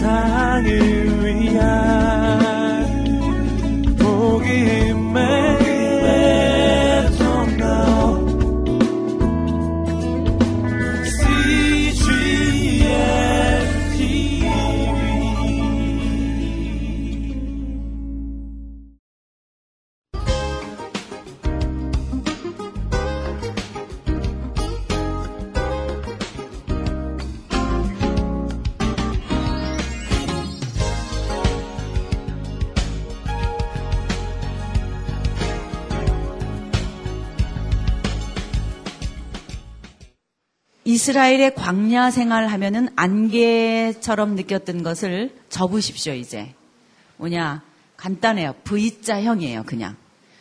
세상을 위한 복음의 통로 CGN TV. 이스라엘의 광야 생활하면은 안개처럼 느꼈던 것을 접으십시오. 이제 뭐냐, 간단해요. V자형이에요. 그냥.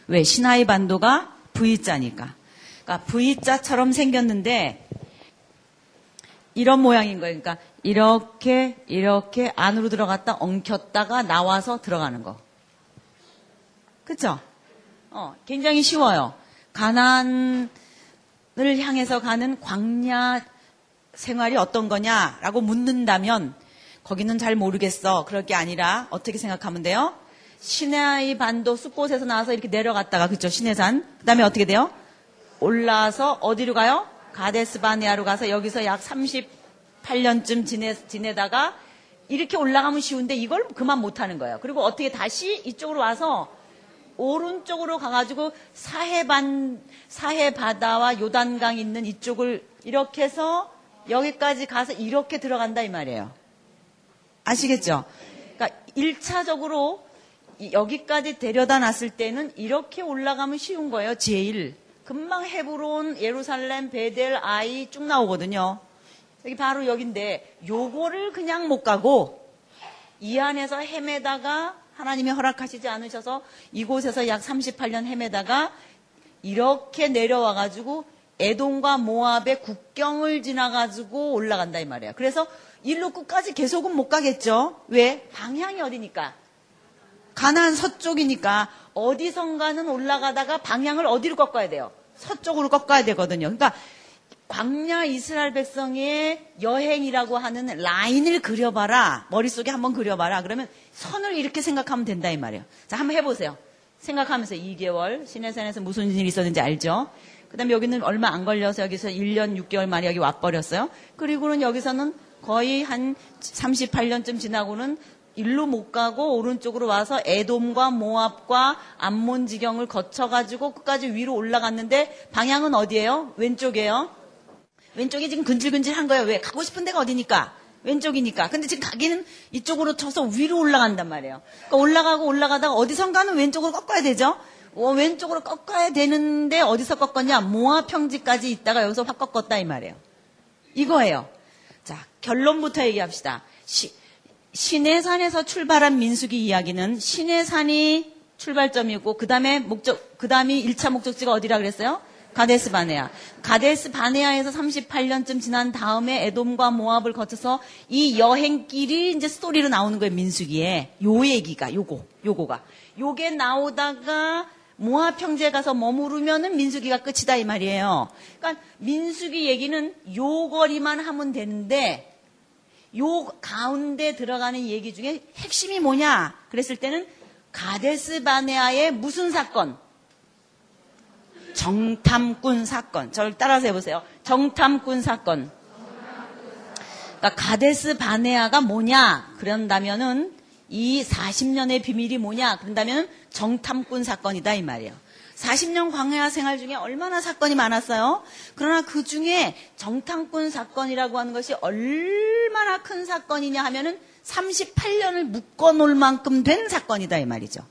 왜? 시나이 반도가 V자니까. 그러니까 V자처럼 생겼는데 이런 모양인 거예요. 그러니까 이렇게 안으로 들어갔다 엉켰다가 나와서 들어가는 거. 그렇죠? 굉장히 쉬워요. 가나안 을 향해서 가는 광야 생활이 어떤 거냐라고 묻는다면 거기는 잘 모르겠어. 그럴 게 아니라 어떻게 생각하면 돼요? 시나이 반도 숲곳에서 나와서 이렇게 내려갔다가, 그렇죠? 시내산. 그다음에 어떻게 돼요? 올라와서 어디로 가요? 가데스바네아로 가서 여기서 약 38년쯤 지내다가 이렇게 올라가면 쉬운데 이걸 그만 못하는 거예요. 그리고 어떻게 다시 이쪽으로 와서 오른쪽으로 가가지고 사해 바다와 요단강 있는 이쪽을 이렇게 해서 여기까지 가서 이렇게 들어간다 이 말이에요. 아시겠죠? 그러니까 1차적으로 여기까지 데려다 놨을 때는 이렇게 올라가면 쉬운 거예요. 제일. 금방 헤브론, 예루살렘, 베델, 아이 쭉 나오거든요. 여기 바로 여긴데 요거를 그냥 못 가고 이 안에서 헤매다가 하나님이 허락하시지 않으셔서 이곳에서 약 38년 헤매다가 이렇게 내려와가지고 에돔과 모압의 국경을 지나가지고 올라간다 이 말이에요. 그래서 일로 끝까지 계속은 못 가겠죠. 왜? 방향이 어디니까? 가나안 서쪽이니까 어디선가는 올라가다가 방향을 어디로 꺾어야 돼요? 서쪽으로 꺾어야 되거든요. 그러니까 광야 이스라엘 백성의 여행이라고 하는 라인을 그려봐라. 머릿속에 한번 그려봐라. 그러면 선을 이렇게 생각하면 된다 이 말이에요. 자, 한번 해보세요. 생각하면서 2개월 시내산에서 무슨 일이 있었는지 알죠? 그 다음에 여기는 얼마 안 걸려서 여기서 1년 6개월 만에 여기 와버렸어요. 그리고는 여기서는 거의 한 38년쯤 지나고는 일로 못 가고 오른쪽으로 와서 에돔과 모압과 암몬 지경을 거쳐가지고 끝까지 위로 올라갔는데 방향은 어디예요? 왼쪽이에요. 왼쪽이 지금 근질근질한 거예요. 왜? 가고 싶은 데가 어디니까? 왼쪽이니까. 근데 지금 가기는 이쪽으로 쳐서 위로 올라간단 말이에요. 그러니까 올라가다가 어디선가는 왼쪽으로 꺾어야 되죠. 왼쪽으로 꺾어야 되는데 어디서 꺾었냐? 모압 평지까지 있다가 여기서 확 꺾었다 이 말이에요. 이거예요. 자, 결론부터 얘기합시다. 시내산에서 출발한 민수기 이야기는 시내산이 출발점이고 그다음이 1차 목적지가 어디라 그랬어요? 가데스바네아. 가데스바네아에서 38년쯤 지난 다음에 에돔과 모압을 거쳐서 이 여행길이 이제 스토리로 나오는 거예요, 민수기에. 요 얘기가, 요거가. 요게 나오다가 모압 평지에 가서 머무르면은 민수기가 끝이다 이 말이에요. 그러니까 민수기 얘기는 요 거리만 하면 되는데 요 가운데 들어가는 얘기 중에 핵심이 뭐냐? 그랬을 때는 가데스바네아의 무슨 사건? 정탐꾼 사건. 저를 따라서 해보세요. 정탐꾼 사건. 그러니까 가데스바네아가 뭐냐? 그런다면은 이 40년의 비밀이 뭐냐? 그런다면 정탐꾼 사건이다 이 말이에요. 40년 광야 생활 중에 얼마나 사건이 많았어요? 그러나 그 중에 정탐꾼 사건이라고 하는 것이 얼마나 큰 사건이냐 하면은 38년을 묶어놓을 만큼 된 사건이다 이 말이죠.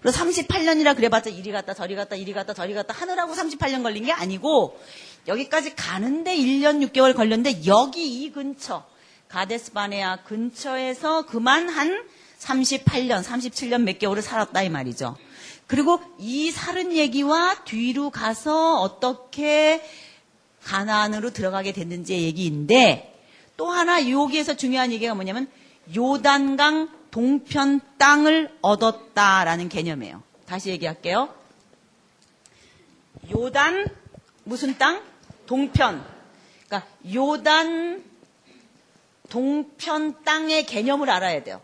그리고 38년이라 그래봤자 이리 갔다 저리 갔다 하느라고 38년 걸린 게 아니고 여기까지 가는데 1년 6개월 걸렸는데 여기 이 근처 가데스바네아 근처에서 그만 한 38년, 37년 몇 개월을 살았다 이 말이죠. 그리고 이 살은 얘기와 뒤로 가서 어떻게 가나안으로 들어가게 됐는지의 얘기인데 또 하나 여기에서 중요한 얘기가 뭐냐면 요단강 동편 땅을 얻었다라는 개념이에요. 다시 얘기할게요. 요단 무슨 땅? 동편. 그러니까 요단 동편 땅의 개념을 알아야 돼요.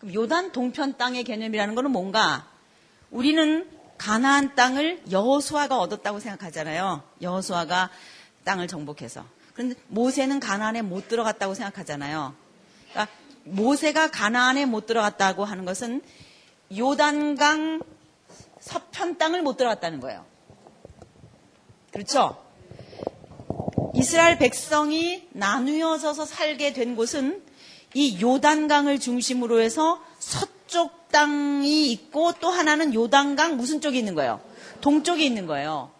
그럼 요단 동편 땅의 개념이라는 거는 뭔가, 우리는 가나안 땅을 여호수아가 얻었다고 생각하잖아요. 여호수아가 땅을 정복해서. 그런데 모세는 가나안에 못 들어갔다고 생각하잖아요. 그러니까 모세가 가나안에 못 들어갔다고 하는 것은 요단강 서편 땅을 못 들어갔다는 거예요. 그렇죠? 이스라엘 백성이 나누어져서 살게 된 곳은 이 요단강을 중심으로 해서 서쪽 땅이 있고, 또 하나는 요단강 무슨 쪽이 있는 거예요? 동쪽이 있는 거예요.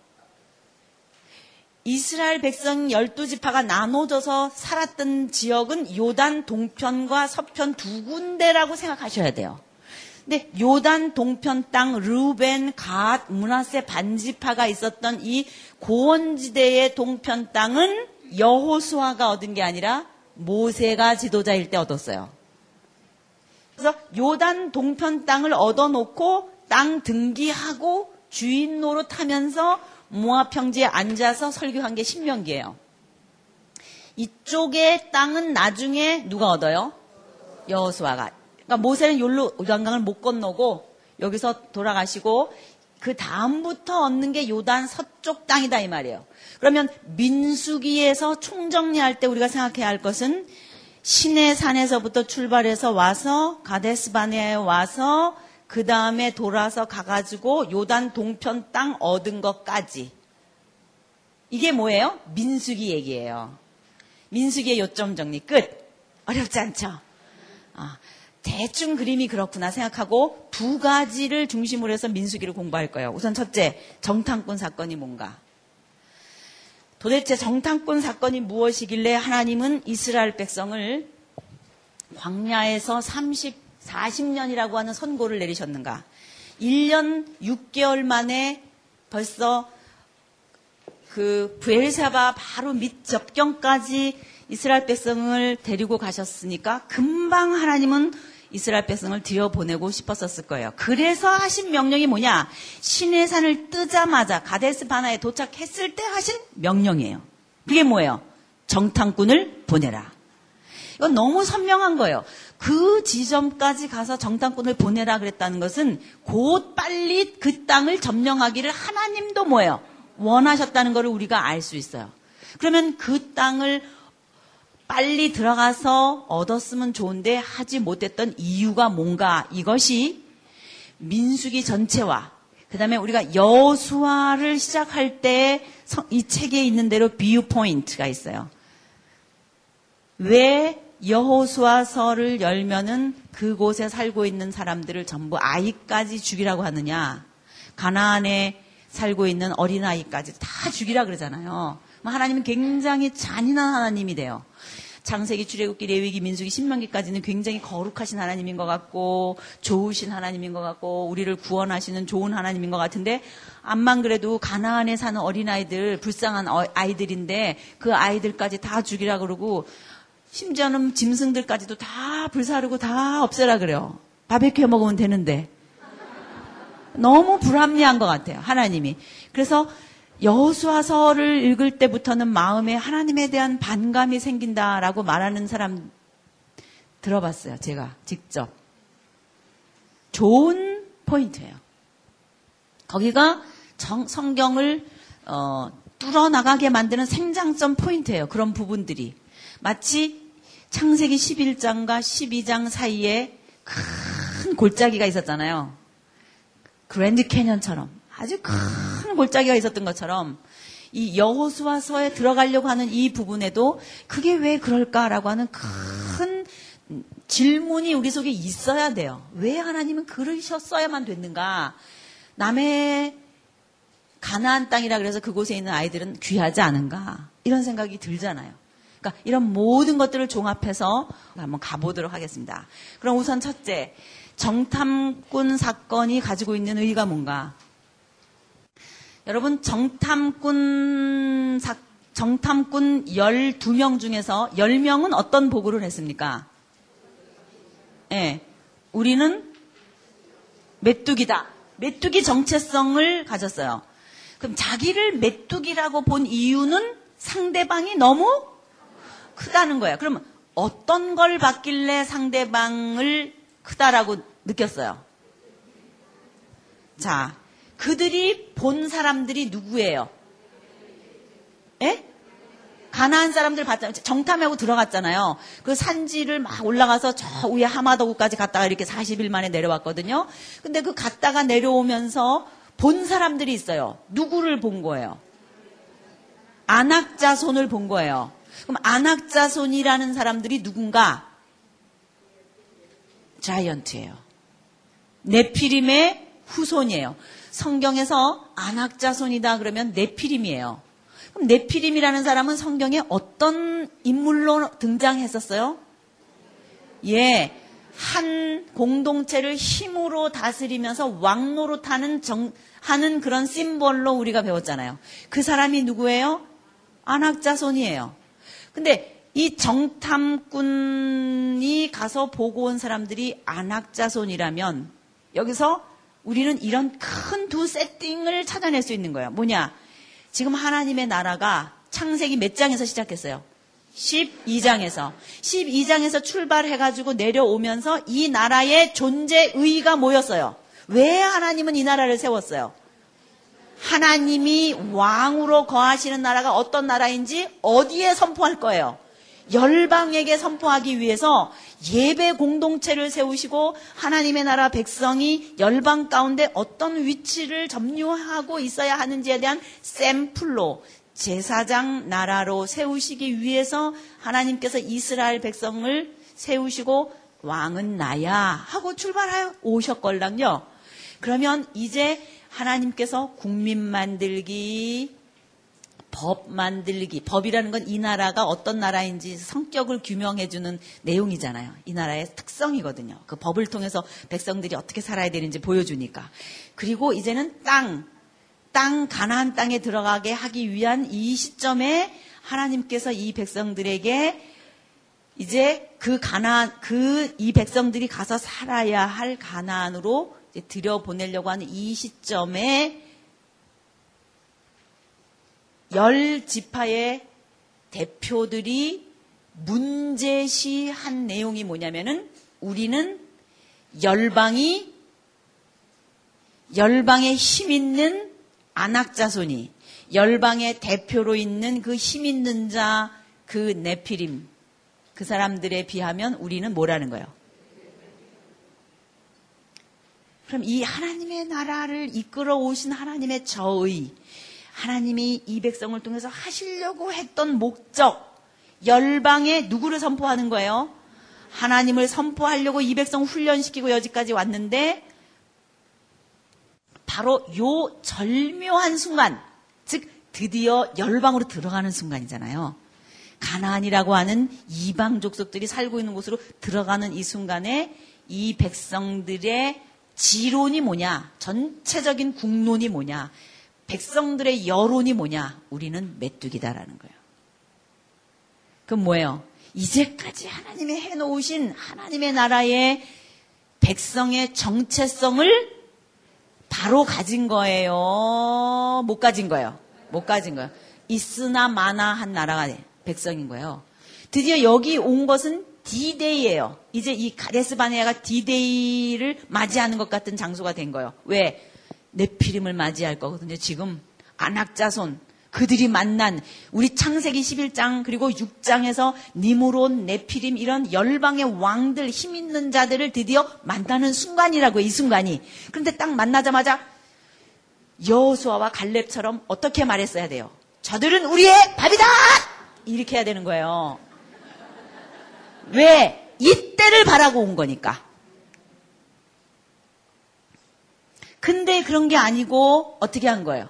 이스라엘 백성 12지파가 나눠져서 살았던 지역은 요단 동편과 서편 두 군데라고 생각하셔야 돼요. 근데 요단 동편 땅 르우벤, 갓, 므낫세 반지파가 있었던 이 고원지대의 동편 땅은 여호수아가 얻은 게 아니라 모세가 지도자일 때 얻었어요. 그래서 요단 동편 땅을 얻어놓고 땅 등기하고 주인 노릇하면서 모압 평지에 앉아서 설교한 게 신명기예요. 이쪽의 땅은 나중에 누가 얻어요? 여호수아가. 그러니까 모세는 욜로 요단강을 못 건너고 여기서 돌아가시고 그 다음부터 얻는 게 요단 서쪽 땅이다 이 말이에요. 그러면 민수기에서 총정리할 때 우리가 생각해야 할 것은 시내산에서부터 출발해서 와서 가데스바네아에 와서 그 다음에 돌아서 가가지고 요단 동편 땅 얻은 것까지. 이게 뭐예요? 민수기 얘기예요. 민수기의 요점 정리 끝. 어렵지 않죠? 대충 그림이 그렇구나 생각하고 두 가지를 중심으로 해서 민수기를 공부할 거예요. 우선 첫째, 정탐꾼 사건이 뭔가. 도대체 정탐꾼 사건이 무엇이길래 하나님은 이스라엘 백성을 광야에서 40년이라고 하는 선고를 내리셨는가? 1년 6개월 만에 벌써 그 브엘사바 바로 밑 접경까지 이스라엘 백성을 데리고 가셨으니까 금방 하나님은 이스라엘 백성을 들여보내고 싶었었을 거예요. 그래서 하신 명령이 뭐냐? 시내산을 뜨자마자 가데스바네아에 도착했을 때 하신 명령이에요. 그게 뭐예요? 정탐꾼을 보내라. 이건 너무 선명한 거예요. 그 지점까지 가서 정탐꾼을 보내라 그랬다는 것은 곧 빨리 그 땅을 점령하기를 하나님도 뭐예요? 원하셨다는 것을 우리가 알 수 있어요. 그러면 그 땅을 빨리 들어가서 얻었으면 좋은데 하지 못했던 이유가 뭔가, 이것이 민수기 전체와 그 다음에 우리가 여호수아를 시작할 때 이 책에 있는 대로 비유 포인트가 있어요. 왜 여호수아서를 열면은 그곳에 살고 있는 사람들을 전부 아이까지 죽이라고 하느냐. 가나안에 살고 있는 어린아이까지 다 죽이라 그러잖아요. 하나님은 굉장히 잔인한 하나님이 돼요. 창세기, 출애굽기, 레위기, 민수기, 신명기까지는 굉장히 거룩하신 하나님인 것 같고 좋으신 하나님인 것 같고 우리를 구원하시는 좋은 하나님인 것 같은데, 암만 그래도 가나안에 사는 어린아이들, 불쌍한 아이들인데 그 아이들까지 다 죽이라 그러고 심지어는 짐승들까지도 다 불사르고 다 없애라 그래요. 바베큐 해 먹으면 되는데. 너무 불합리한 것 같아요, 하나님이. 그래서 여호수아서를 읽을 때부터는 마음에 하나님에 대한 반감이 생긴다라고 말하는 사람 들어봤어요, 제가 직접. 좋은 포인트예요. 거기가 성경을 뚫어나가게 만드는 생장점 포인트예요, 그런 부분들이. 마치 창세기 11장과 12장 사이에 큰 골짜기가 있었잖아요. 그랜드 캐년처럼 아주 큰 골짜기가 있었던 것처럼 이 여호수아서에 들어가려고 하는 이 부분에도 그게 왜 그럴까라고 하는 큰 질문이 우리 속에 있어야 돼요. 왜 하나님은 그러셨어야만 됐는가? 남의 가나안 땅이라 그래서 그곳에 있는 아이들은 귀하지 않은가? 이런 생각이 들잖아요. 그러니까 이런 모든 것들을 종합해서 한번 가보도록 하겠습니다. 그럼 우선 첫째, 정탐꾼 사건이 가지고 있는 의의가 뭔가? 여러분, 정탐꾼 12명 중에서 10명은 어떤 보고를 했습니까? 예, 우리는 메뚜기다. 메뚜기 정체성을 가졌어요. 그럼 자기를 메뚜기라고 본 이유는 상대방이 너무 크다는 거야. 그러면 어떤 걸 받길래 상대방을 크다라고 느꼈어요? 자, 그들이 본 사람들이 누구예요? 예? 가나안 사람들 봤잖아요. 정탐하고 들어갔잖아요. 그 산지를 막 올라가서 저 위에 하마더구까지 갔다가 이렇게 40일 만에 내려왔거든요. 근데 그 갔다가 내려오면서 본 사람들이 있어요. 누구를 본 거예요? 안악자손을 본 거예요. 그럼 안악자손이라는 사람들이 누군가? 자이언트예요. 네피림의 후손이에요. 성경에서 안악자손이다 그러면 네피림이에요. 그럼 네피림이라는 사람은 성경에 어떤 인물로 등장했었어요? 예, 한 공동체를 힘으로 다스리면서 왕노로 하는 그런 심볼로 우리가 배웠잖아요. 그 사람이 누구예요? 안악자손이에요. 근데 이 정탐꾼이 가서 보고 온 사람들이 안악자손이라면 여기서 우리는 이런 큰 두 세팅을 찾아낼 수 있는 거예요. 뭐냐? 지금 하나님의 나라가 창세기 몇 장에서 시작했어요? 12장에서. 12장에서 출발해가지고 내려오면서 이 나라의 존재의의가 모였어요. 왜 하나님은 이 나라를 세웠어요? 하나님이 왕으로 거하시는 나라가 어떤 나라인지 어디에 선포할 거예요? 열방에게 선포하기 위해서 예배 공동체를 세우시고 하나님의 나라 백성이 열방 가운데 어떤 위치를 점유하고 있어야 하는지에 대한 샘플로 제사장 나라로 세우시기 위해서 하나님께서 이스라엘 백성을 세우시고 왕은 나야 하고 출발하여 오셨걸랑요. 그러면 이제 하나님께서 국민 만들기, 법 만들기, 법이라는 건 이 나라가 어떤 나라인지 성격을 규명해주는 내용이잖아요. 이 나라의 특성이거든요. 그 법을 통해서 백성들이 어떻게 살아야 되는지 보여주니까. 그리고 이제는 땅 가나안 땅에 들어가게 하기 위한 이 시점에 하나님께서 이 백성들에게 이제 이 백성들이 가서 살아야 할 가나안으로 들여보내려고 하는 이 시점에 10지파의 대표들이 문제시한 내용이 뭐냐면은 우리는 열방에 힘 있는 안악자손이 열방의 대표로 있는 그 힘 있는 자, 그 네피림 그 사람들에 비하면 우리는 뭐라는 거예요? 그럼 이 하나님의 나라를 이끌어 오신 하나님의 저의, 하나님이 이 백성을 통해서 하시려고 했던 목적, 열방에 누구를 선포하는 거예요? 하나님을 선포하려고 이 백성 훈련시키고 여기까지 왔는데 바로 요 절묘한 순간, 즉 드디어 열방으로 들어가는 순간이잖아요. 가나안이라고 하는 이방 족속들이 살고 있는 곳으로 들어가는 이 순간에 이 백성들의 지론이 뭐냐, 전체적인 국론이 뭐냐, 백성들의 여론이 뭐냐, 우리는 메뚜기다라는 거예요. 그럼 뭐예요? 이제까지 하나님이 해놓으신 하나님의 나라의 백성의 정체성을 바로 가진 거예요? 못 가진 거예요? 못 가진 거예요. 있으나 마나 한 나라가 백성인 거예요. 드디어 여기 온 것은 D-Day예요. 이제 이 가데스바네아가 D-Day를 맞이하는 것 같은 장소가 된 거예요. 왜? 네피림을 맞이할 거거든요. 지금 안악자손 그들이 만난 우리 창세기 11장 그리고 6장에서 니므론, 네피림 이런 열방의 왕들, 힘 있는 자들을 드디어 만나는 순간이라고요. 이 순간이. 그런데 딱 만나자마자 여호수아와 갈렙처럼 어떻게 말했어야 돼요? 저들은 우리의 밥이다! 이렇게 해야 되는 거예요. 왜? 이때를 바라고 온 거니까. 근데 그런 게 아니고 어떻게 한 거예요?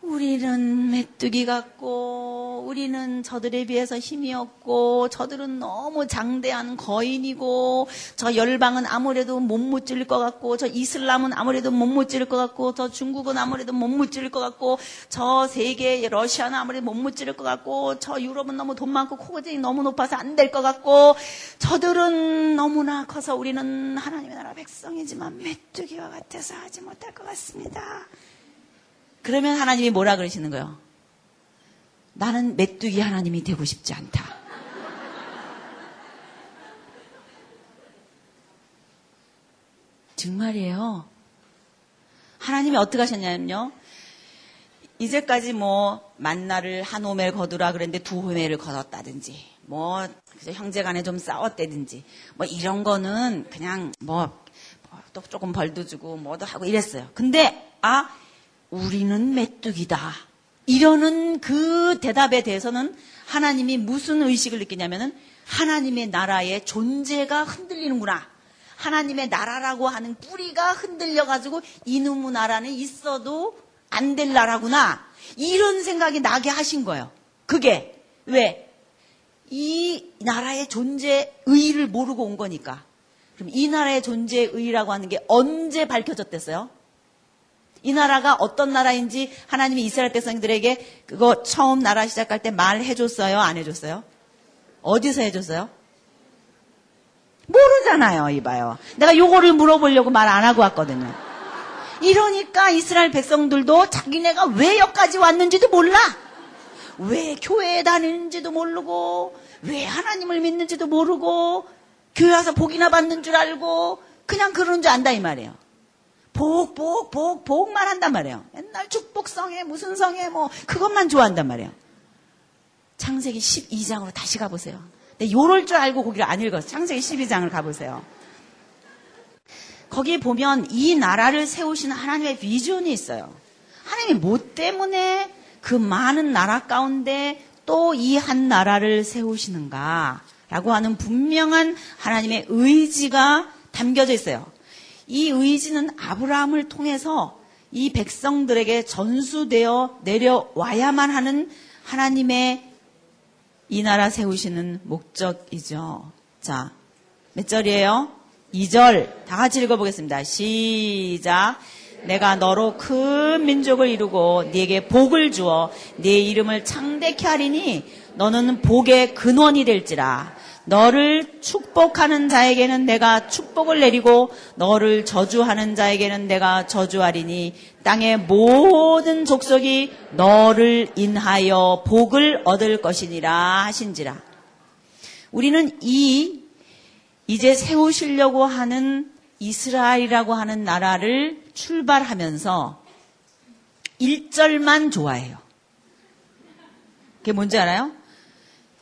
우리는 메뚜기 같고 우리는 저들에 비해서 힘이 없고 저들은 너무 장대한 거인이고 저 열방은 아무래도 못 무찔릴 것 같고 저 이슬람은 아무래도 못 무찔릴 것 같고 저 중국은 아무래도 못 무찔릴 것 같고 저 세계 러시아는 아무래도 못 무찔릴 것 같고 저 유럽은 너무 돈 많고 코고쟁이 너무 높아서 안 될 것 같고 저들은 너무나 커서 우리는 하나님의 나라 백성이지만 메뚜기와 같아서 하지 못할 것 같습니다. 그러면 하나님이 뭐라 그러시는 거예요? 나는 메뚜기 하나님이 되고 싶지 않다. 정말이에요. 하나님이 어떻게 하셨냐면요. 이제까지 뭐 만나를 한 호멜 거두라 그랬는데 두 호멜을 거뒀다든지 뭐 형제 간에 좀 싸웠다든지 뭐 이런 거는 그냥 뭐 또 조금 벌도 주고 뭐도 하고 이랬어요. 근데 아 우리는 메뚜기다. 이러는 그 대답에 대해서는 하나님이 무슨 의식을 느끼냐면은 하나님의 나라의 존재가 흔들리는구나. 하나님의 나라라고 하는 뿌리가 흔들려가지고 이놈의 나라는 있어도 안 될 나라구나. 이런 생각이 나게 하신 거예요. 그게 왜? 이 나라의 존재의 의의를 모르고 온 거니까. 그럼 이 나라의 존재의 의의라고 하는 게 언제 밝혀졌댔어요? 이 나라가 어떤 나라인지 하나님이 이스라엘 백성들에게 그거 처음 나라 시작할 때 말해줬어요? 안 해줬어요? 어디서 해줬어요? 모르잖아요. 이봐요. 내가 요거를 물어보려고 말 안 하고 왔거든요. 이러니까 이스라엘 백성들도 자기네가 왜 여기까지 왔는지도 몰라. 왜 교회에 다니는지도 모르고 왜 하나님을 믿는지도 모르고 교회 와서 복이나 받는 줄 알고 그냥 그러는 줄 안다 이 말이에요. 복만 한단 말이에요. 옛날 축복성에 무슨 성에 뭐 그것만 좋아한단 말이에요. 창세기 12장으로 다시 가보세요. 근데 요럴 줄 알고 거기를 안 읽었어요. 창세기 12장을 가보세요. 거기에 보면 이 나라를 세우시는 하나님의 비전이 있어요. 하나님이 뭐 때문에 그 많은 나라 가운데 또 이 한 나라를 세우시는가라고 하는 분명한 하나님의 의지가 담겨져 있어요. 이 의지는 아브라함을 통해서 이 백성들에게 전수되어 내려와야만 하는 하나님의 이 나라 세우시는 목적이죠. 자, 몇 절이에요? 2절 다 같이 읽어보겠습니다. 시작. 내가 너로 큰 민족을 이루고 네게 복을 주어 네 이름을 창대케 하리니 너는 복의 근원이 될지라. 너를 축복하는 자에게는 내가 축복을 내리고 너를 저주하는 자에게는 내가 저주하리니 땅의 모든 족속이 너를 인하여 복을 얻을 것이니라 하신지라. 우리는 이제 세우시려고 하는 이스라엘이라고 하는 나라를 출발하면서 1절만 좋아해요. 그게 뭔지 알아요?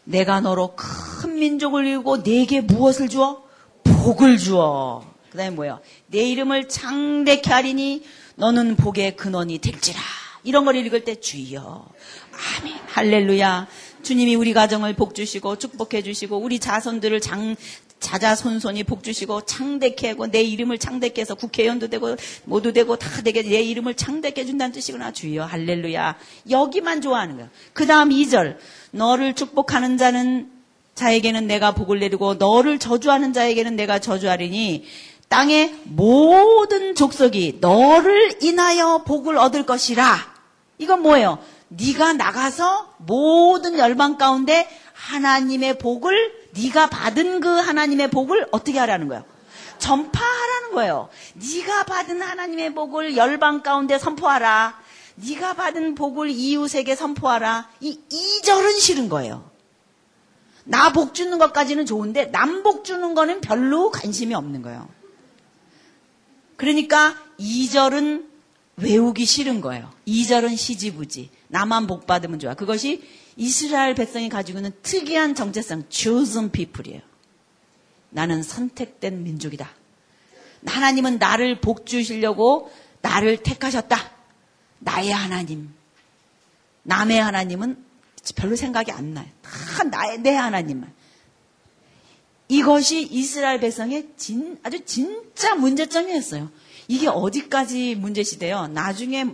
내가 너로 큰 민족을 이루고 네게 무엇을 주어? 복을 주어. 그 다음에 뭐예요? 내 이름을 창대케 하리니 너는 복의 근원이 될지라. 이런 걸 읽을 때 주여, 아멘, 할렐루야. 주님이 우리 가정을 복주시고 축복해주시고 우리 자손들을 자자손손이 복주시고 창대케 하고 내 이름을 창대케 해서 국회의원도 되고 모두 되고 다 되게 내 이름을 창대케 해준다는 뜻이구나. 주여, 할렐루야. 여기만 좋아하는 거예요. 그 다음 2절. 너를 축복하는 자에게는 내가 복을 내리고 너를 저주하는 자에게는 내가 저주하리니 땅의 모든 족속이 너를 인하여 복을 얻을 것이라. 이건 뭐예요? 네가 나가서 모든 열방 가운데 하나님의 복을, 네가 받은 그 하나님의 복을 어떻게 하라는 거예요? 전파하라는 거예요. 네가 받은 하나님의 복을 열방 가운데 선포하라. 네가 받은 복을 이웃에게 선포하라. 이 2절은 싫은 거예요. 나 복 주는 것까지는 좋은데 남 복 주는 거는 별로 관심이 없는 거예요. 그러니까 2절은 외우기 싫은 거예요. 2절은 시지부지. 나만 복 받으면 좋아. 그것이 이스라엘 백성이 가지고 있는 특이한 정체성, chosen people이에요. 나는 선택된 민족이다. 하나님은 나를 복 주시려고 나를 택하셨다. 나의 하나님. 남의 하나님은 별로 생각이 안 나요. 다 내 하나님만. 이것이 이스라엘 백성의 아주 진짜 문제점이었어요. 이게 어디까지 문제시대요? 나중에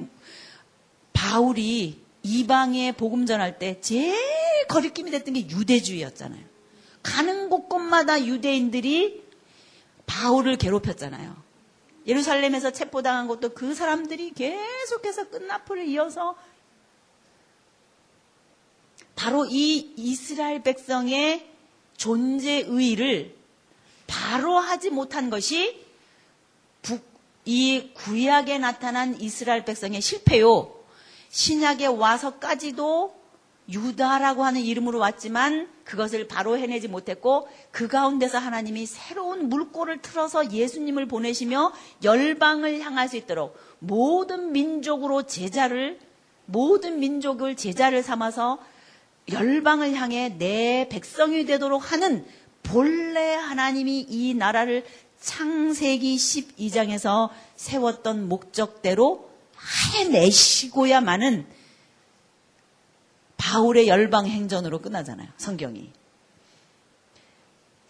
바울이 이방에 복음 전할 때 제일 거리낌이 됐던 게 유대주의였잖아요. 가는 곳곳마다 유대인들이 바울을 괴롭혔잖아요. 예루살렘에서 체포당한 것도 그 사람들이 계속해서 끝나풀을 이어서 바로 이 이스라엘 백성의 존재의의를 바로 하지 못한 것이 이 구약에 나타난 이스라엘 백성의 실패요. 신약에 와서까지도 유다라고 하는 이름으로 왔지만 그것을 바로 해내지 못했고, 그 가운데서 하나님이 새로운 물꼬를 틀어서 예수님을 보내시며 열방을 향할 수 있도록 모든 민족을 제자를 삼아서 열방을 향해 내 백성이 되도록 하는, 본래 하나님이 이 나라를 창세기 12장에서 세웠던 목적대로 해내시고야만은 바울의 열방 행전으로 끝나잖아요, 성경이.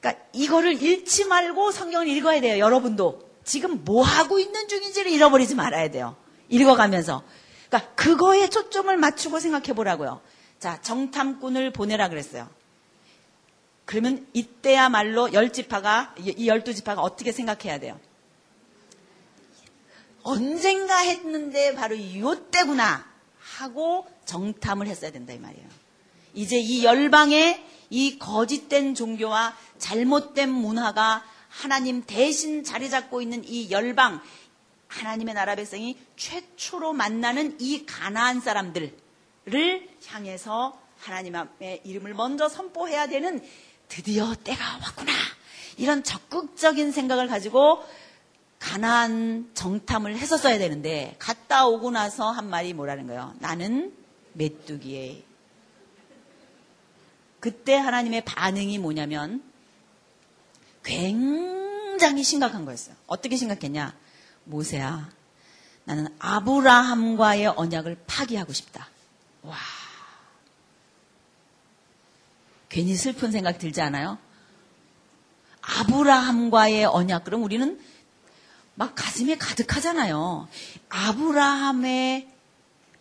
그러니까 이거를 잃지 말고 성경을 읽어야 돼요. 여러분도 지금 뭐 하고 있는 중인지를 잃어버리지 말아야 돼요. 읽어가면서. 그러니까 그거에 초점을 맞추고 생각해 보라고요. 자, 정탐꾼을 보내라 그랬어요. 그러면 이때야말로 이 12지파가 어떻게 생각해야 돼요? 언젠가 했는데 바로 이때구나 하고 정탐을 했어야 된다 이 말이에요. 이제 이 열방에 이 거짓된 종교와 잘못된 문화가 하나님 대신 자리 잡고 있는 이 열방, 하나님의 나라 백성이 최초로 만나는 이 가나안 사람들을 향해서 하나님의 이름을 먼저 선포해야 되는, 드디어 때가 왔구나, 이런 적극적인 생각을 가지고 가나안 정탐을 했었어야 되는데, 갔다 오고 나서 한 말이 뭐라는 거예요? 나는 메뚜기에. 그때 하나님의 반응이 뭐냐면 굉장히 심각한 거였어요. 어떻게 심각했냐? 모세야, 나는 아브라함과의 언약을 파기하고 싶다. 와, 괜히 슬픈 생각 들지 않아요? 아브라함과의 언약, 그럼 우리는 막 가슴이 가득하잖아요. 아브라함의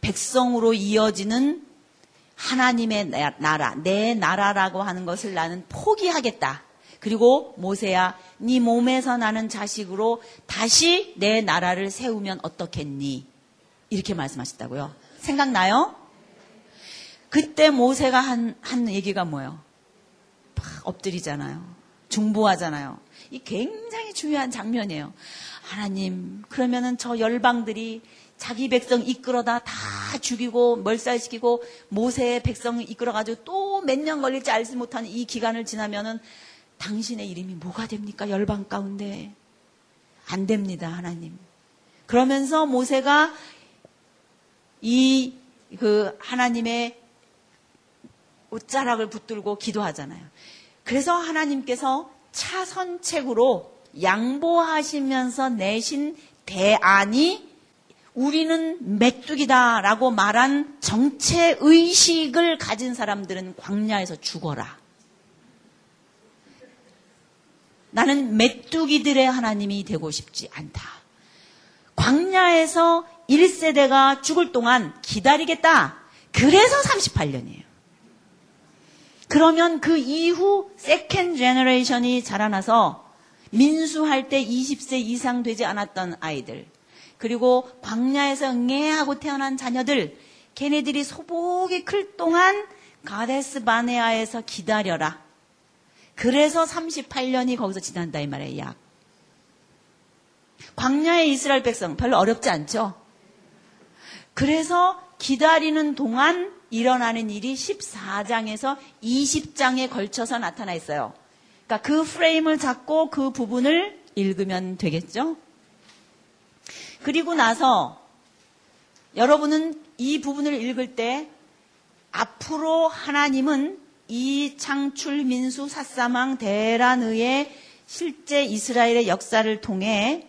백성으로 이어지는 하나님의 나라, 내 나라라고 하는 것을 나는 포기하겠다. 그리고 모세야, 네 몸에서 나는 자식으로 다시 내 나라를 세우면 어떻겠니? 이렇게 말씀하셨다고요. 생각나요? 그때 모세가 한 얘기가 뭐예요? 막 엎드리잖아요. 중보하잖아요. 이 굉장히 중요한 장면이에요. 하나님, 그러면은 저 열방들이 자기 백성 이끌어다 다 죽이고 멸살시키고, 모세의 백성을 이끌어가지고 또 몇 년 걸릴지 알지 못하는 이 기간을 지나면은 당신의 이름이 뭐가 됩니까? 열방 가운데. 안 됩니다, 하나님. 그러면서 모세가 하나님의 옷자락을 붙들고 기도하잖아요. 그래서 하나님께서 차선책으로 양보하시면서 내신 대안이, 우리는 메뚜기다라고 말한 정체의식을 가진 사람들은 광야에서 죽어라. 나는 메뚜기들의 하나님이 되고 싶지 않다. 광야에서 1세대가 죽을 동안 기다리겠다. 그래서 38년이에요. 그러면 그 이후 세컨드 제너레이션이 자라나서 민수할 때 20세 이상 되지 않았던 아이들, 그리고 광야에서 응애하고 태어난 자녀들, 걔네들이 소복이 클 동안 가데스 바네아에서 기다려라. 그래서 38년이 거기서 지난다 이 말이에요. 약. 광야의 이스라엘 백성 별로 어렵지 않죠? 그래서 기다리는 동안 일어나는 일이 14장에서 20장에 걸쳐서 나타나 있어요. 그러니까 그 프레임을 잡고 그 부분을 읽으면 되겠죠? 그리고 나서 여러분은 이 부분을 읽을 때, 앞으로 하나님은 이 창출, 민수, 삿사망, 대란의 실제 이스라엘의 역사를 통해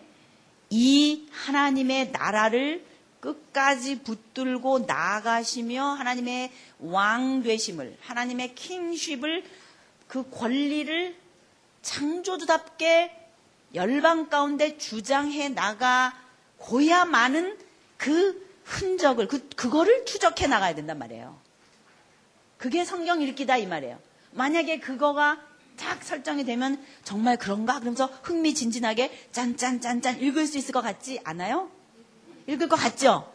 이 하나님의 나라를 끝까지 붙들고 나가시며 하나님의 왕 되심을, 하나님의 킹쉽을, 그 권리를 창조주답게 열방 가운데 주장해 나가고야만은 그 흔적을, 그거를 추적해 나가야 된단 말이에요. 그게 성경 읽기다 이 말이에요. 만약에 그거가 딱 설정이 되면 정말 그런가? 그러면서 흥미진진하게 짠짠짠짠 읽을 수 있을 것 같지 않아요? 읽을 것 같죠?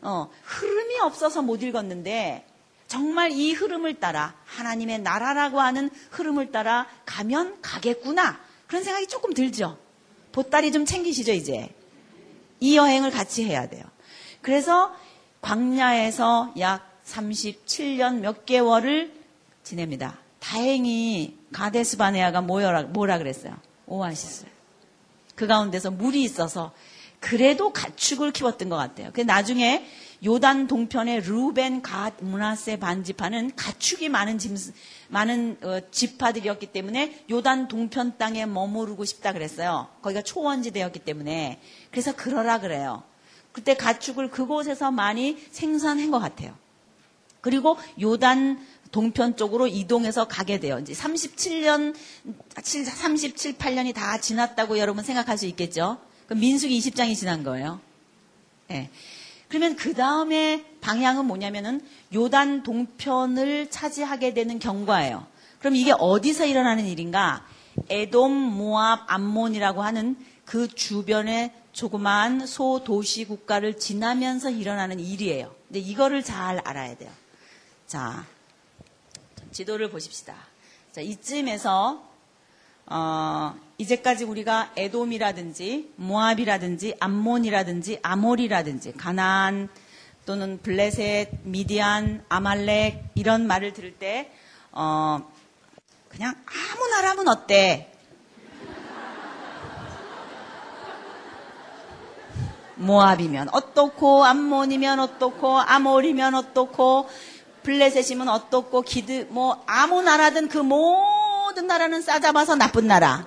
흐름이 없어서 못 읽었는데, 정말 이 흐름을 따라, 하나님의 나라라고 하는 흐름을 따라 가면 가겠구나, 그런 생각이 조금 들죠? 보따리 좀 챙기시죠. 이제 이 여행을 같이 해야 돼요. 그래서 광야에서 약 37년 몇 개월을 지냅니다. 다행히 가데스바네아가 뭐라 그랬어요? 오아시스. 그 가운데서 물이 있어서 그래도 가축을 키웠던 것 같아요. 그 나중에 요단 동편의 루벤, 갓, 므낫세 반지파는 가축이 많은 지파들이었기 때문에 요단 동편 땅에 머무르고 싶다 그랬어요. 거기가 초원지대였기 때문에. 그래서 그러라 그래요. 그때 가축을 그곳에서 많이 생산한 것 같아요. 그리고 요단 동편 쪽으로 이동해서 가게 돼요. 이제 37, 8년이 다 지났다고 여러분 생각할 수 있겠죠? 그럼 민수기 20장이 지난 거예요. 네. 그러면 그 다음에 방향은 뭐냐면은 요단 동편을 차지하게 되는 경과예요. 그럼 이게 어디서 일어나는 일인가? 에돔, 모압, 암몬이라고 하는 그 주변의 조그마한 소도시 국가를 지나면서 일어나는 일이에요. 근데 이거를 잘 알아야 돼요. 자, 지도를 보십시다. 자, 이쯤에서 이제까지 우리가 에돔이라든지 모압이라든지 암몬이라든지 아모리라든지 가나안 또는 블레셋, 미디안, 아말렉 이런 말을 들을 때 그냥 아무 나라면 어때? 모압이면 어떻고, 암몬이면 어떻고, 아모리면 어떻고, 블레셋이면 어떻고, 아무 나라든 그 모든 나라는 싸잡아서 나쁜 나라.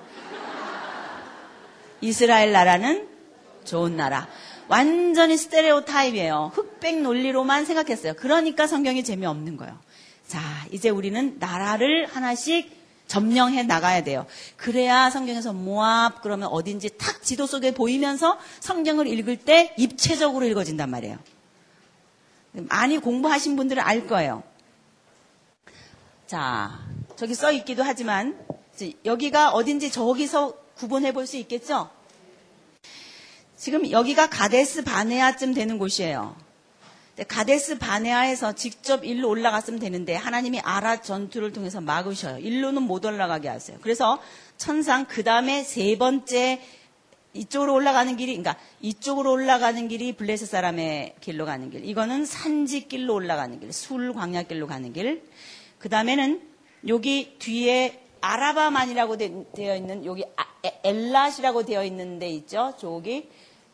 이스라엘 나라는 좋은 나라. 완전히 스테레오 타입이에요. 흑백 논리로만 생각했어요. 그러니까 성경이 재미없는 거예요. 자, 이제 우리는 나라를 하나씩 점령해 나가야 돼요. 그래야 성경에서 모압 그러면 어딘지 탁 지도 속에 보이면서 성경을 읽을 때 입체적으로 읽어진단 말이에요. 많이 공부하신 분들은 알 거예요. 자, 저기 써 있기도 하지만 여기가 어딘지 저기서 구분해 볼 수 있겠죠? 지금 여기가 가데스 바네아쯤 되는 곳이에요. 가데스 바네아에서 직접 일로 올라갔으면 되는데 하나님이 아랏 전투를 통해서 막으셔요. 일로는 못 올라가게 하세요. 그래서 천상 그 다음에 세 번째 이쪽으로 올라가는 길이 블레셋 사람의 길로 가는 길. 이거는 산지길로 올라가는 길, 술 광야길로 가는 길. 그 다음에는 여기 뒤에 아라바만이라고 되어 있는 여기 엘랏이라고 되어 있는 데 있죠. 저기.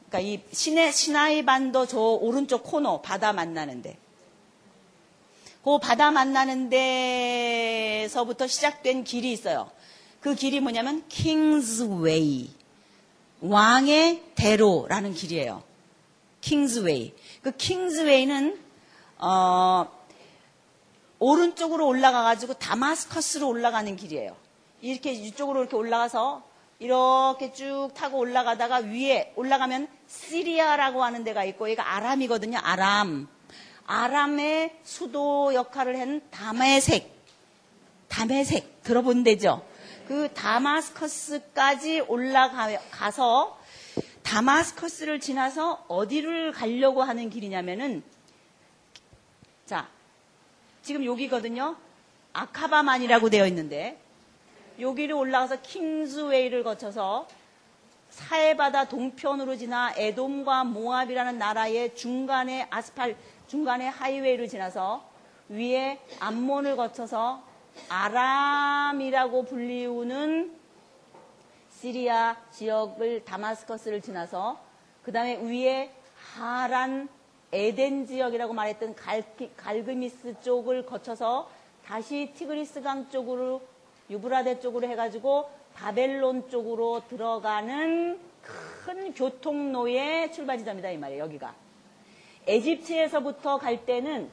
그러니까 이 시나이 반도 저 오른쪽 코너 바다 만나는데, 그 바다 만나는 데서부터 시작된 길이 있어요. 그 길이 뭐냐면 킹스웨이, 왕의 대로라는 길이에요. 킹스웨이. 그 킹스웨이는 오른쪽으로 올라가가지고 다마스커스로 올라가는 길이에요. 이렇게 이쪽으로 이렇게 올라가서 이렇게 쭉 타고 올라가다가 위에 올라가면 시리아라고 하는 데가 있고, 얘가 아람이거든요. 아람의 수도 역할을 한 다메섹 들어본 데죠. 그 다마스커스까지 올라가서 다마스커스를 지나서 어디를 가려고 하는 길이냐면은, 자, 지금 여기거든요. 아카바만이라고 되어 있는데 여기를 올라가서 킹스웨이를 거쳐서 사해바다 동편으로 지나 에돔과 모압이라는 나라의 중간에 하이웨이를 지나서 위에 암몬을 거쳐서 아람이라고 불리우는 시리아 지역을 다마스커스를 지나서 그 다음에 위에 하란 에덴 지역이라고 말했던 갈그미스 쪽을 거쳐서 다시 티그리스강 쪽으로 유브라데 쪽으로 해가지고 바벨론 쪽으로 들어가는 큰 교통로의 출발지점이다 이 말이에요. 여기가 에집트에서부터 갈 때는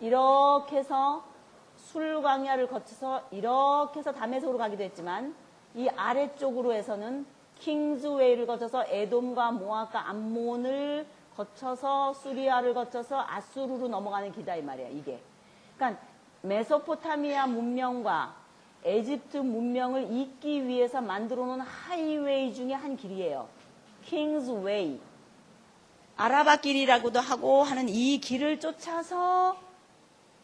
이렇게 해서 술광야를 거쳐서 이렇게 해서 다메섹으로 가기도 했지만, 이 아래쪽으로 해서는 킹스웨이를 거쳐서 에돔과 모압과 암몬을 거쳐서 수리아를 거쳐서 아수르로 넘어가는 길이다 이 말이에요. 이게 그러니까 메소포타미아 문명과 에집트 문명을 잇기 위해서 만들어 놓은 하이웨이 중에 한 길이에요. 킹스웨이. 아라바 길이라고도 하고 하는 이 길을 쫓아서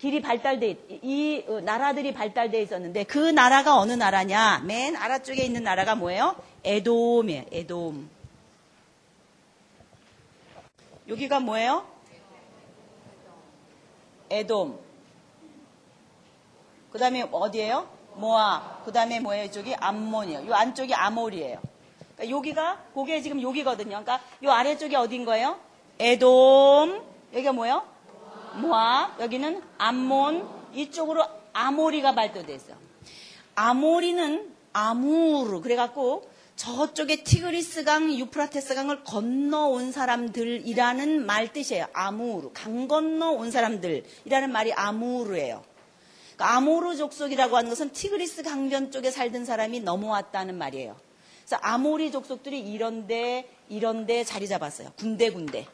이 나라들이 발달되어 있었는데, 그 나라가 어느 나라냐? 맨 아라 쪽에 있는 나라가 뭐예요? 에돔이에요. 에돔. 여기가 뭐예요? 에돔. 그 다음에 어디예요? 모압. 그 다음에 뭐예요? 이쪽이 암몬이에요. 요 안쪽이 아몰이에요. 그러니까 여기가, 그게 지금 여기거든요. 그러니까 요 아래쪽이 어딘 거예요? 에돔. 여기가 뭐예요? 모압. 여기는 암몬. 이쪽으로 아모리가 발표돼 있어요. 아모리는 아무르. 그래갖고 저쪽에 티그리스강, 유프라테스강을 건너온 사람들이라는 말 뜻이에요. 아무르. 강 건너온 사람들이라는 말이 아무르예요. 그러니까 아모르 족속이라고 하는 것은 티그리스 강변 쪽에 살던 사람이 넘어왔다는 말이에요. 그래서 아모리 족속들이 이런데 자리 잡았어요. 군데군데.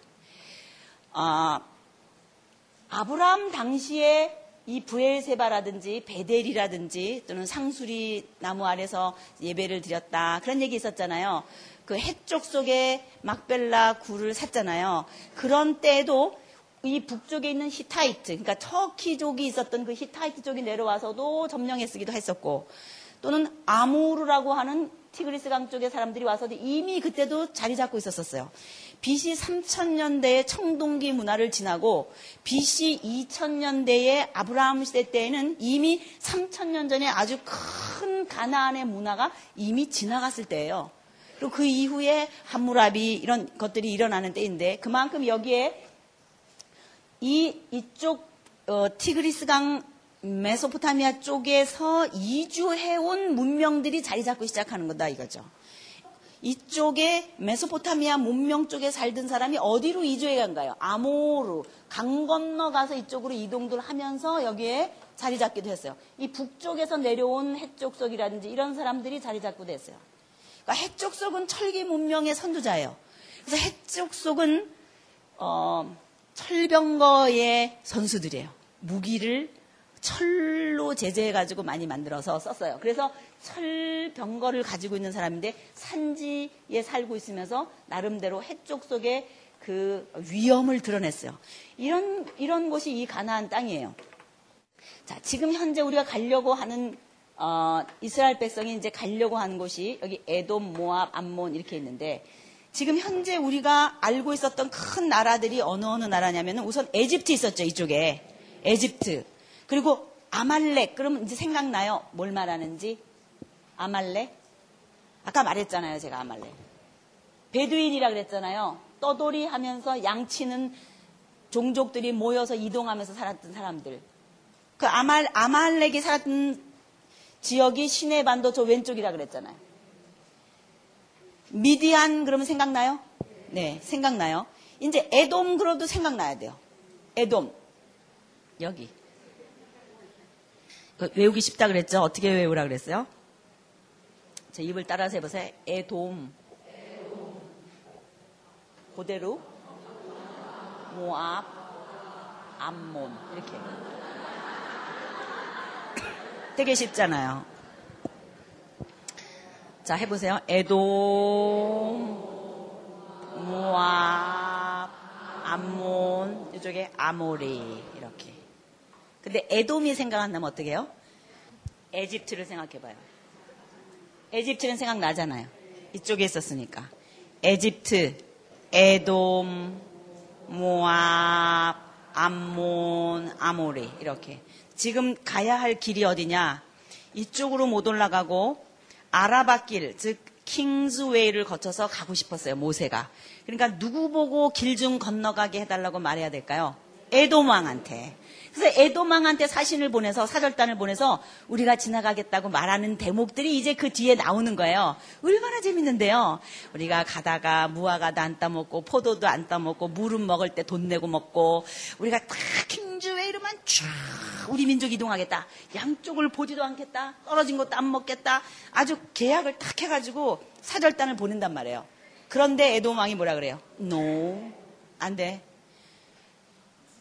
아브라함 당시에 이 브엘세바라든지 베델이라든지 또는 상수리 나무 아래서 예배를 드렸다. 그런 얘기 있었잖아요. 그 해쪽 속에 막벨라 굴을 샀잖아요. 그런 때에도 이 북쪽에 있는 히타이트, 그러니까 터키족이 있었던 그 히타이트족이 내려와서도 점령했기도 했었고, 또는 아무르라고 하는 티그리스강 쪽의 사람들이 와서도 이미 그때도 자리 잡고 있었어요. BC 3000년대의 청동기 문화를 지나고 BC 2000년대의 아브라함 시대 때에는 이미 3000년 전에 아주 큰 가나안의 문화가 이미 지나갔을 때예요. 그리고 그 이후에 함무라비 이런 것들이 일어나는 때인데, 그만큼 여기에 이쪽 티그리스강 메소포타미아 쪽에서 이주해온 문명들이 자리 잡고 시작하는 거다 이거죠. 이쪽에 메소포타미아 문명 쪽에 살던 사람이 어디로 이주해 간가요? 아모르, 강 건너가서 이쪽으로 이동들 하면서 여기에 자리 잡기도 했어요. 이 북쪽에서 내려온 해족속이라든지 이런 사람들이 자리 잡고 됐어요. 그러니까 해족속은 철기 문명의 선두자예요. 그래서 해족속은 철병거의 선수들이에요. 무기를 철로 제재해가지고 많이 만들어서 썼어요. 그래서 철병거를 가지고 있는 사람인데 산지에 살고 있으면서 나름대로 해쪽 속에 그 위험을 드러냈어요. 이런 곳이 이 가나안 땅이에요. 자, 지금 현재 우리가 가려고 하는 이스라엘 백성이 이제 가려고 하는 곳이 여기 에돔, 모압, 암몬 이렇게 있는데, 지금 현재 우리가 알고 있었던 큰 나라들이 어느 나라냐면은 우선 에집트 있었죠. 이쪽에 에집트. 그리고 아말렉. 그러면 이제 생각나요? 뭘 말하는지? 아말렉? 아까 말했잖아요. 제가 아말렉. 베두인이라 그랬잖아요. 떠돌이 하면서 양치는 종족들이 모여서 이동하면서 살았던 사람들. 그 아말렉이 살았던 지역이 시내반도 저 왼쪽이라 그랬잖아요. 미디안 그러면 생각나요? 네, 생각나요. 이제 에돔 그러도 생각나야 돼요. 에돔. 여기. 외우기 쉽다 그랬죠? 어떻게 외우라 그랬어요? 제 입을 따라서 해보세요. 에돔. 고대로. 모압. 암몬. 이렇게. 되게 쉽잖아요. 자, 해보세요. 에돔. 모압. 암몬. 이쪽에 아모리. 이렇게. 근데 에돔이 생각한다면 어떻게 해요? 에집트를 생각해봐요. 에집트는 생각나잖아요. 이쪽에 있었으니까. 에집트, 에돔, 모압, 암몬, 아모리 이렇게. 지금 가야 할 길이 어디냐? 이쪽으로 못 올라가고 아라바길, 즉 킹스웨이를 거쳐서 가고 싶었어요. 모세가. 그러니까 누구 보고 길 좀 건너가게 해달라고 말해야 될까요? 에돔 왕한테. 그래서 에돔왕한테 사신을 보내서 사절단을 보내서 우리가 지나가겠다고 말하는 대목들이 이제 그 뒤에 나오는 거예요. 얼마나 재밌는데요. 우리가 가다가 무화과도 안 따먹고 포도도 안 따먹고 물은 먹을 때 돈 내고 먹고 우리가 딱 킹즈웨이로만 쫙 우리 민족 이동하겠다. 양쪽을 보지도 않겠다. 떨어진 것도 안 먹겠다. 아주 계약을 딱 해가지고 사절단을 보낸단 말이에요. 그런데 에돔왕이 뭐라 그래요? No, 안 돼.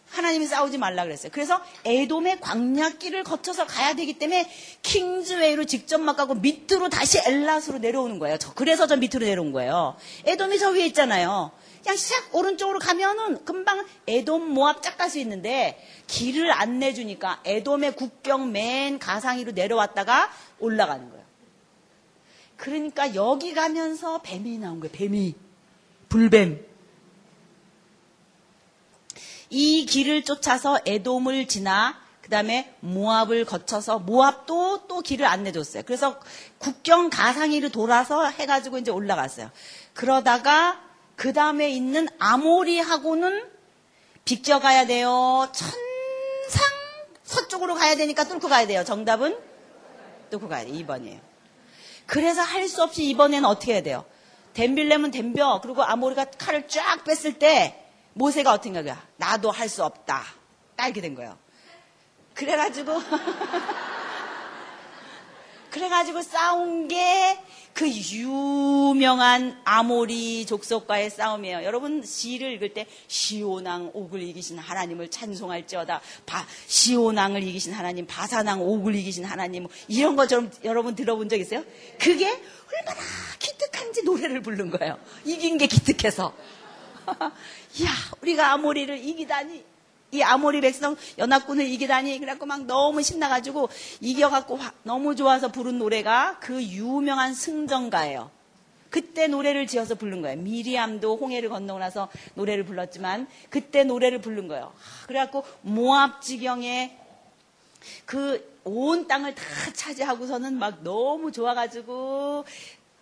하나님이 싸우지 말라 그랬어요. 그래서 에돔의 광야길을 거쳐서 가야 되기 때문에 킹즈웨이로 직접 막 가고 밑으로 다시 엘라스로 내려오는 거예요. 그래서 저 밑으로 내려온 거예요. 에돔이 저 위에 있잖아요. 그냥 샥 오른쪽으로 가면은 금방 에돔 모압 쫙 갈 수 있는데 길을 안 내주니까 에돔의 국경 맨 가상위로 내려왔다가 올라가는 거예요. 그러니까 여기 가면서 뱀이 나온 거예요. 뱀이. 불뱀. 이 길을 쫓아서 에돔을 지나 그 다음에 모압을 거쳐서 모압도 또 길을 안 내줬어요. 그래서 국경 가상이를 돌아서 해가지고 이제 올라갔어요. 그러다가 그 다음에 있는 아모리하고는 비껴가야 돼요. 천상 서쪽으로 가야 되니까 뚫고 가야 돼요. 정답은 뚫고 가야 돼요. 2번이에요. 그래서 할 수 없이 이번에는 어떻게 해야 돼요? 댐빌려면 댐벼. 그리고 아모리가 칼을 쫙 뺐을 때 모세가 어떻게 생각해요? 나도 할 수 없다. 딸게 된 거예요. 그래가지고 그래가지고 싸운 게 그 유명한 아모리 족속과의 싸움이에요. 여러분 시를 읽을 때 시온왕 옥을 이기신 하나님을 찬송할지어다. 시온왕을 이기신 하나님, 바산왕 옥을 이기신 하나님 이런 것처럼 여러분 들어본 적 있어요? 그게 얼마나 기특한지 노래를 부른 거예요. 이긴 게 기특해서. 이야 우리가 아모리를 이기다니. 이 아모리 백성 연합군을 이기다니 그래갖고 막 너무 신나가지고 이겨갖고 너무 좋아서 부른 노래가 그 유명한 승전가예요. 그때 노래를 지어서 부른 거예요. 미리암도 홍해를 건너고 나서 노래를 불렀지만 그때 노래를 부른 거예요. 그래갖고 모압 지경에 그 온 땅을 다 차지하고서는 막 너무 좋아가지고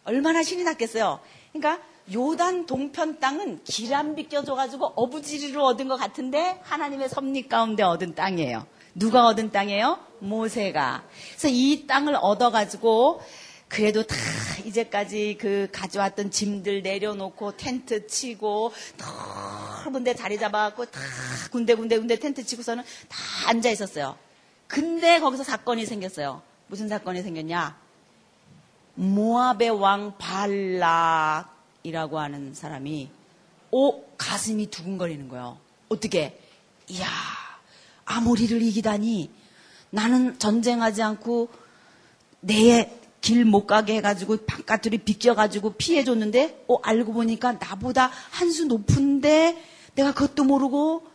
얼마나 신이 났겠어요. 그러니까 요단 동편 땅은 길 안 비껴줘가지고 어부지리로 얻은 것 같은데 하나님의 섭리 가운데 얻은 땅이에요. 누가 얻은 땅이에요? 모세가. 그래서 이 땅을 얻어가지고 그래도 다 이제까지 그 가져왔던 짐들 내려놓고 텐트 치고 넓은데 자리 잡아갖고 다 군데군데 텐트 치고서는 다 앉아 있었어요. 근데 거기서 사건이 생겼어요. 무슨 사건이 생겼냐? 모압의 왕 발락 이라고 하는 사람이 가슴이 두근거리는 거예요. 어떻게? 이야 아모리를 이기다니 나는 전쟁하지 않고 내 길 못 가게 해가지고 바깥으로 비껴가지고 피해줬는데 알고 보니까 나보다 한 수 높은데 내가 그것도 모르고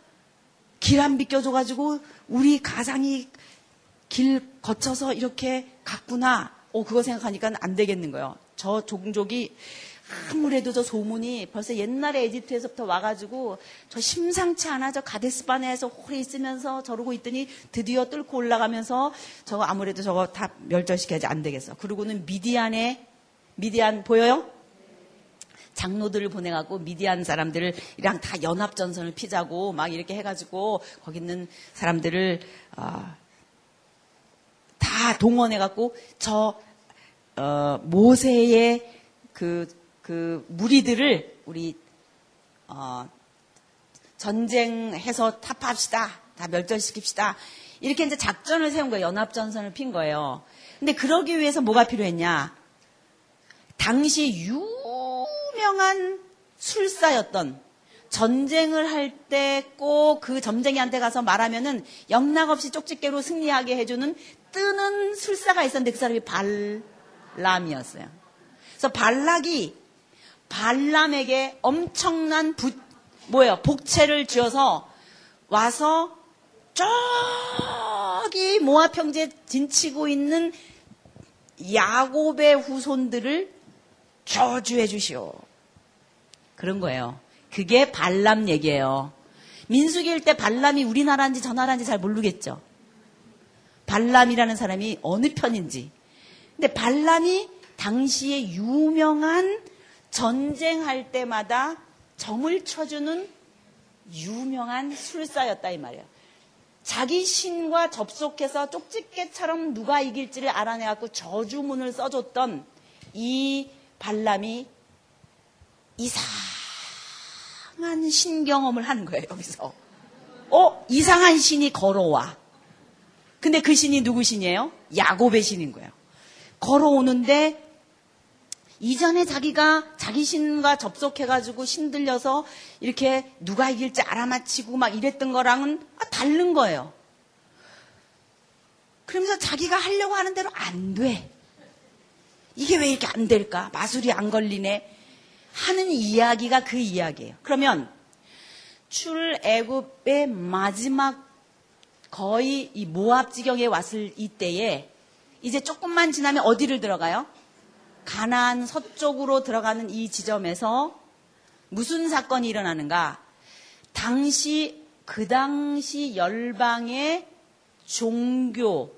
길 안 비껴줘가지고 우리 가상이 길 거쳐서 이렇게 갔구나. 그거 생각하니까 안 되겠는 거예요. 저 종족이 아무래도 저 소문이 벌써 옛날에 에집트에서부터 와가지고 저 심상치 않아 저 가데스바네에서 오래 있으면서 저러고 있더니 드디어 뚫고 올라가면서 저거 아무래도 저거 다 멸절시켜야지 안 되겠어. 그리고는 미디안 보여요? 장로들을 보내갖고 미디안 사람들이랑 다 연합전선을 피자고 막 이렇게 해가지고 거기 있는 사람들을 다 동원해갖고 모세의 그 무리들을 우리 전쟁해서 타파합시다. 다 멸절시킵시다. 이렇게 이제 작전을 세운 거예요. 연합전선을 핀 거예요. 근데 그러기 위해서 뭐가 필요했냐? 당시 유명한 술사였던 전쟁을 할 때 꼭 그 점쟁이한테 가서 말하면은 영락없이 쪽집게로 승리하게 해주는 뜨는 술사가 있었는데 그 사람이 발람이었어요. 그래서 발락이 발람에게 엄청난 복채를 쥐어서 와서 저기 모압 평지에 진치고 있는 야곱의 후손들을 저주해 주시오. 그런 거예요. 그게 발람 얘기예요. 민수기일 때 발람이 우리나라인지 저 나라인지 잘 모르겠죠. 발람이라는 사람이 어느 편인지. 근데 발람이 당시에 유명한 전쟁할 때마다 점을 쳐주는 유명한 술사였다 이 말이에요. 자기 신과 접속해서 쪽집게처럼 누가 이길지를 알아내갖고 저주문을 써줬던 이 발람이 이상한 신경험을 하는 거예요. 여기서 이상한 신이 걸어와. 근데 그 신이 누구 신이에요? 야곱의 신인 거예요. 걸어오는데 이전에 자기 신과 접속해가지고 신들려서 이렇게 누가 이길지 알아맞히고 막 이랬던 거랑은 다른 거예요. 그러면서 자기가 하려고 하는 대로 안 돼. 이게 왜 이렇게 안 될까? 마술이 안 걸리네. 하는 이야기가 그 이야기예요. 그러면 출애굽의 마지막 거의 이 모압 지경에 왔을 이때에 이제 조금만 지나면 어디를 들어가요? 가나안 서쪽으로 들어가는 이 지점에서 무슨 사건이 일어나는가? 당시 그 당시 열방의 종교,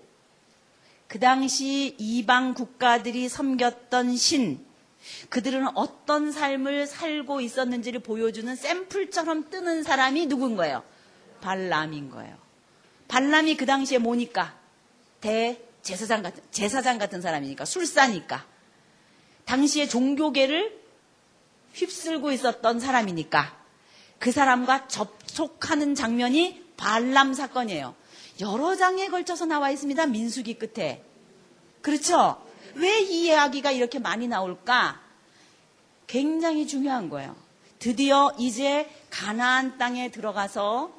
그 당시 이방 국가들이 섬겼던 신, 그들은 어떤 삶을 살고 있었는지를 보여주는 샘플처럼 뜨는 사람이 누군 거예요? 발람인 거예요. 발람이 그 당시에 뭐니까? 제사장 같은 사람이니까, 술사니까. 당시에 종교계를 휩쓸고 있었던 사람이니까 그 사람과 접촉하는 장면이 발람 사건이에요. 여러 장에 걸쳐서 나와 있습니다. 민수기 끝에. 그렇죠? 왜 이 이야기가 이렇게 많이 나올까? 굉장히 중요한 거예요. 드디어 이제 가나안 땅에 들어가서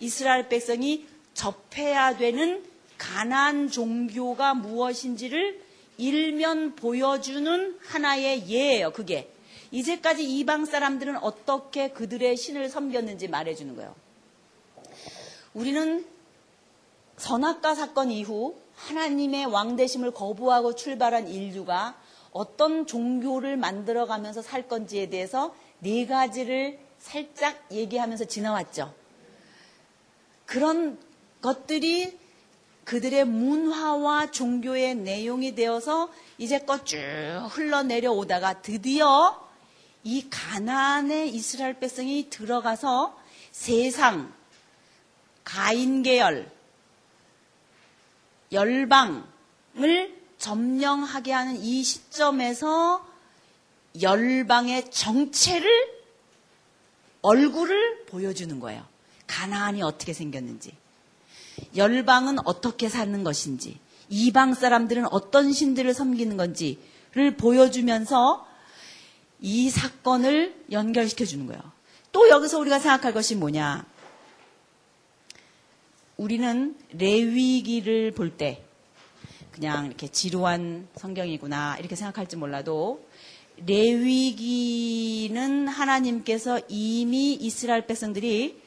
이스라엘 백성이 접해야 되는 가나안 종교가 무엇인지를 일면 보여주는 하나의 예예요. 그게. 이제까지 이방 사람들은 어떻게 그들의 신을 섬겼는지 말해주는 거예요. 우리는 선악과 사건 이후 하나님의 왕되심을 거부하고 출발한 인류가 어떤 종교를 만들어가면서 살 건지에 대해서 네 가지를 살짝 얘기하면서 지나왔죠. 그런 것들이 그들의 문화와 종교의 내용이 되어서 이제껏 쭉 흘러내려오다가 드디어 이 가나안의 이스라엘 백성이 들어가서 세상, 가인계열, 열방을 점령하게 하는 이 시점에서 열방의 정체를, 얼굴을 보여주는 거예요. 가나안이 어떻게 생겼는지, 열방은 어떻게 사는 것인지, 이방 사람들은 어떤 신들을 섬기는 건지를 보여주면서 이 사건을 연결시켜 주는 거예요. 또 여기서 우리가 생각할 것이 뭐냐? 우리는 레위기를 볼 때 그냥 이렇게 지루한 성경이구나 이렇게 생각할지 몰라도 레위기는 하나님께서 이미 이스라엘 백성들이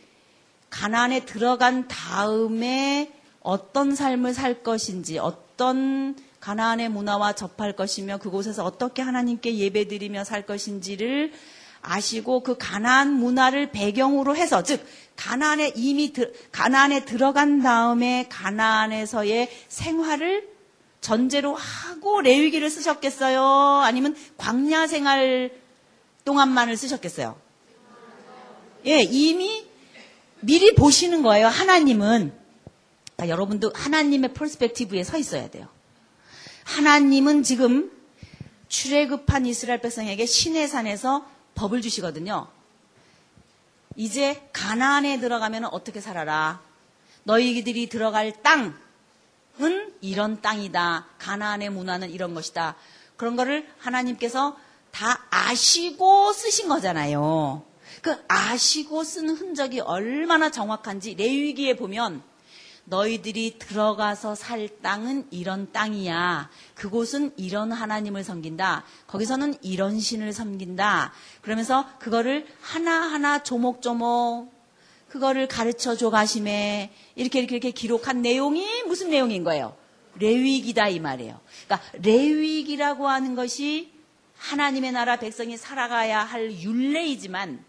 가나안에 들어간 다음에 어떤 삶을 살 것인지, 어떤 가나안의 문화와 접할 것이며 그곳에서 어떻게 하나님께 예배드리며 살 것인지를 아시고 그 가나안 문화를 배경으로 해서, 즉 가나안에 들어간 다음에 가나안에서의 생활을 전제로 하고 레위기를 쓰셨겠어요? 아니면 광야 생활 동안만을 쓰셨겠어요? 예, 이미 미리 보시는 거예요. 하나님은. 그러니까 여러분도 하나님의 퍼스펙티브에 서 있어야 돼요. 하나님은 지금 출애굽한 이스라엘 백성에게 시내산에서 법을 주시거든요. 이제 가나안에 들어가면 어떻게 살아라. 너희들이 들어갈 땅은 이런 땅이다. 가나안의 문화는 이런 것이다. 그런 거를 하나님께서 다 아시고 쓰신 거잖아요. 그 아시고 쓴 흔적이 얼마나 정확한지 레위기에 보면 너희들이 들어가서 살 땅은 이런 땅이야. 그곳은 이런 하나님을 섬긴다. 거기서는 이런 신을 섬긴다. 그러면서 그거를 하나하나 조목조목 그거를 가르쳐줘 가심에 이렇게 기록한 내용이 무슨 내용인 거예요? 레위기다 이 말이에요. 그러니까 레위기라고 하는 것이 하나님의 나라 백성이 살아가야 할 율례이지만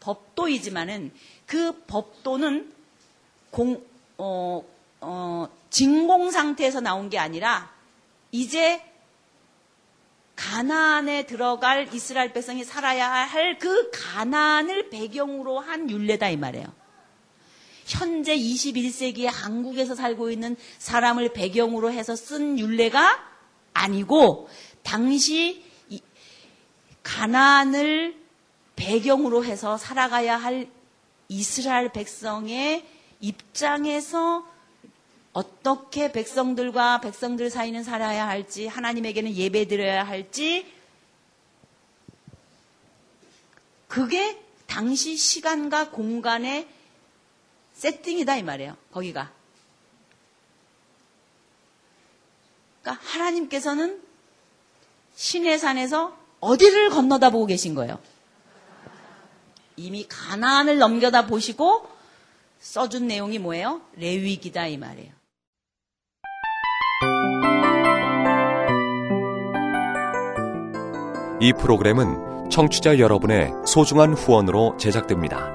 법도이지만은 그 법도는 진공 상태에서 나온 게 아니라 이제 가나안에 들어갈 이스라엘 백성이 살아야 할 그 가나안을 배경으로 한 율례다 이 말이에요. 현재 21세기에 한국에서 살고 있는 사람을 배경으로 해서 쓴 율례가 아니고 당시 가나안을 배경으로 해서 살아가야 할 이스라엘 백성의 입장에서 어떻게 백성들과 백성들 사이는 살아야 할지, 하나님에게는 예배드려야 할지, 그게 당시 시간과 공간의 세팅이다 이 말이에요. 거기가. 그러니까 하나님께서는 시내산에서 어디를 건너다 보고 계신 거예요? 이미 가나안을 넘겨다 보시고 써준 내용이 뭐예요? 레위기다 이 말이에요. 이 프로그램은 청취자 여러분의 소중한 후원으로 제작됩니다.